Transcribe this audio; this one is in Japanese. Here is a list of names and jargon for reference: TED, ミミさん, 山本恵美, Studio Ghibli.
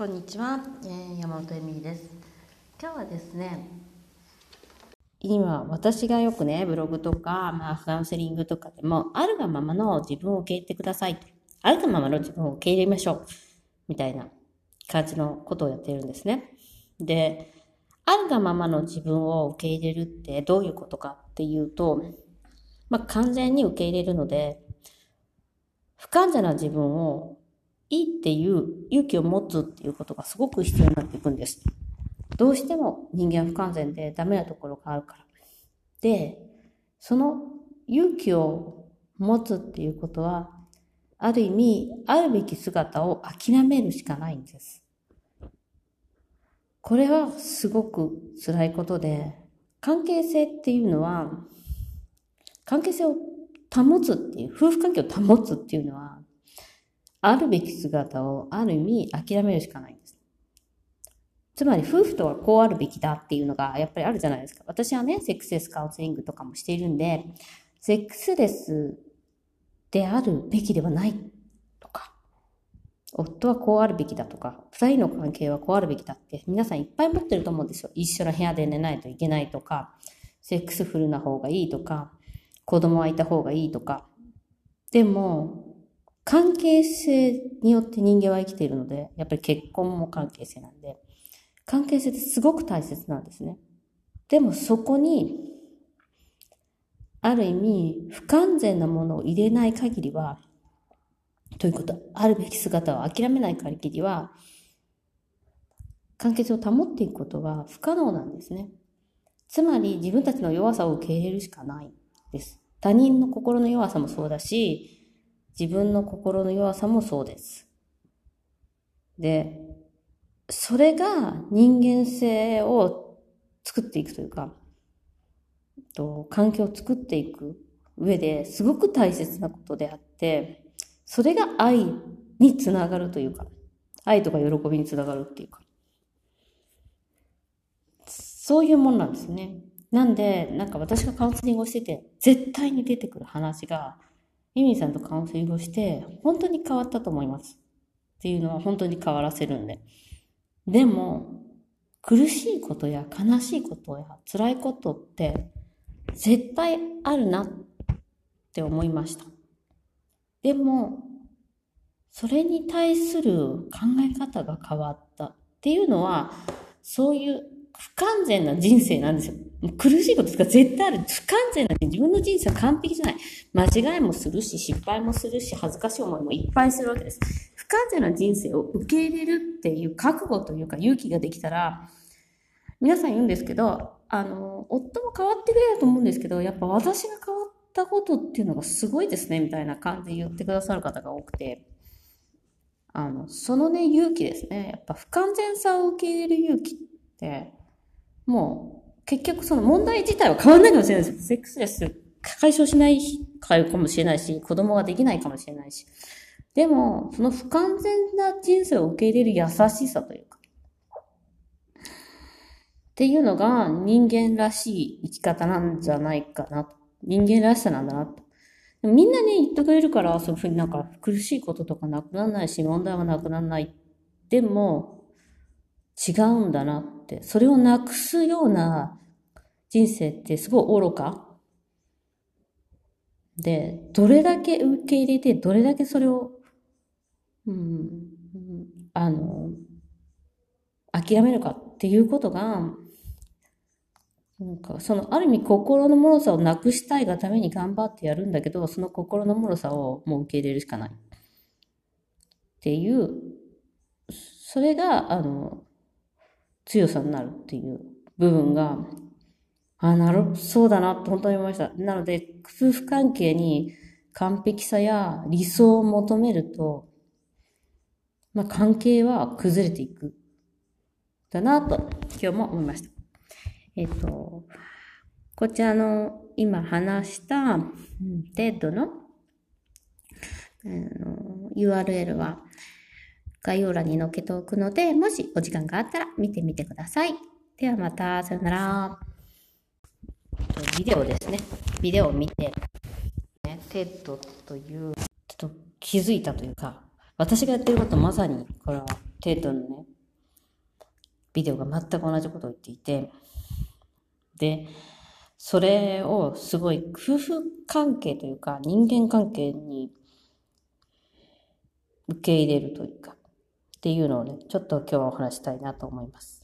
こんにちは、山本恵美です。今日はですね、今私がよくね、ブログとか、カウンセリングとかでも、あるがままの自分を受け入れてくださいと、あるがままの自分を受け入れましょうみたいな感じのことをやっているんですね。で、あるがままの自分を受け入れるってどういうことかっていうと、完全に受け入れるので、不完全な自分をいいっていう勇気を持つっていうことがすごく必要になっていくんです。どうしても人間は不完全でダメなところがあるから。で、その勇気を持つっていうことは、ある意味、あるべき姿を諦めるしかないんです。これはすごく辛いことで、関係性っていうのは、関係性を保つっていう、夫婦関係を保つっていうのは、あるべき姿をある意味諦めるしかないんです。つまり夫婦とはこうあるべきだっていうのがやっぱりあるじゃないですか。私はね、セックスレスカウンセリングとかもしているんで、セックスレスであるべきではないとか、夫はこうあるべきだとか、二人の関係はこうあるべきだって皆さんいっぱい持ってると思うんですよ。一緒の部屋で寝ないといけないとか、セックスフルな方がいいとか、子供はいた方がいいとか。でも、関係性によって人間は生きているので、やっぱり結婚も関係性なんで、関係性ってすごく大切なんですね。でもそこに、ある意味不完全なものを入れない限りは、ということは、あるべき姿を諦めない限りは、関係性を保っていくことは不可能なんですね。つまり自分たちの弱さを受け入れるしかないです。他人の心の弱さもそうだし、自分の心の弱さもそうです。で、それが人間性を作っていくというか、環境を作っていく上ですごく大切なことであって、それが愛につながるというか、愛とか喜びにつながるっていうか、そういうもんなんですね。なんで、私がカウンセリングをしてて、絶対に出てくる話が、ミミさんとカウンセリングをして本当に変わったと思いますっていうのは本当に変わらせるんで。でも苦しいことや悲しいことや辛いことって絶対あるなって思いました。でもそれに対する考え方が変わったっていうのはそういう不完全な人生なんですよ。苦しいことですから絶対ある。不完全なんで自分の人生は完璧じゃない。間違いもするし、失敗もするし、恥ずかしい思いもいっぱいするわけです。不完全な人生を受け入れるっていう覚悟というか勇気ができたら、皆さん言うんですけど、夫も変わってくれると思うんですけど、やっぱ私が変わったことっていうのがすごいですね、みたいな感じで言ってくださる方が多くて、そのね、勇気ですね。やっぱ不完全さを受け入れる勇気って、もう、結局その問題自体は変わらないかもしれないです。セックスレス解消しないかもしれないし、子供ができないかもしれないし。でも、その不完全な人生を受け入れる優しさというか。っていうのが人間らしい生き方なんじゃないかなと。人間らしさなんだなと。みんなね、言ってくれるから、そういうふうに苦しいこととかなくならないし、問題はなくならない。でも、違うんだなって。それをなくすような、人生ってすごい愚かで、どれだけ受け入れて、どれだけそれを、諦めるかっていうことが、その、ある意味心の脆さをなくしたいがために頑張ってやるんだけど、その心の脆さをもう受け入れるしかない。っていう、それが、強さになるっていう部分が、そうだなと本当に思いました。なので、夫婦関係に完璧さや理想を求めると、関係は崩れていく。だなと、今日も思いました。こちらの、今話した、TED の、URL は概要欄に載っけておくので、もしお時間があったら見てみてください。ではまた、さよなら。ビデオですね。ビデオを見て、TED という、気づいたというか、私がやってることまさに、これはテートのねビデオが全く同じことを言っていて、でそれをすごい夫婦関係というか人間関係に受け入れるというかっていうのをね、ちょっと今日はお話したいなと思います。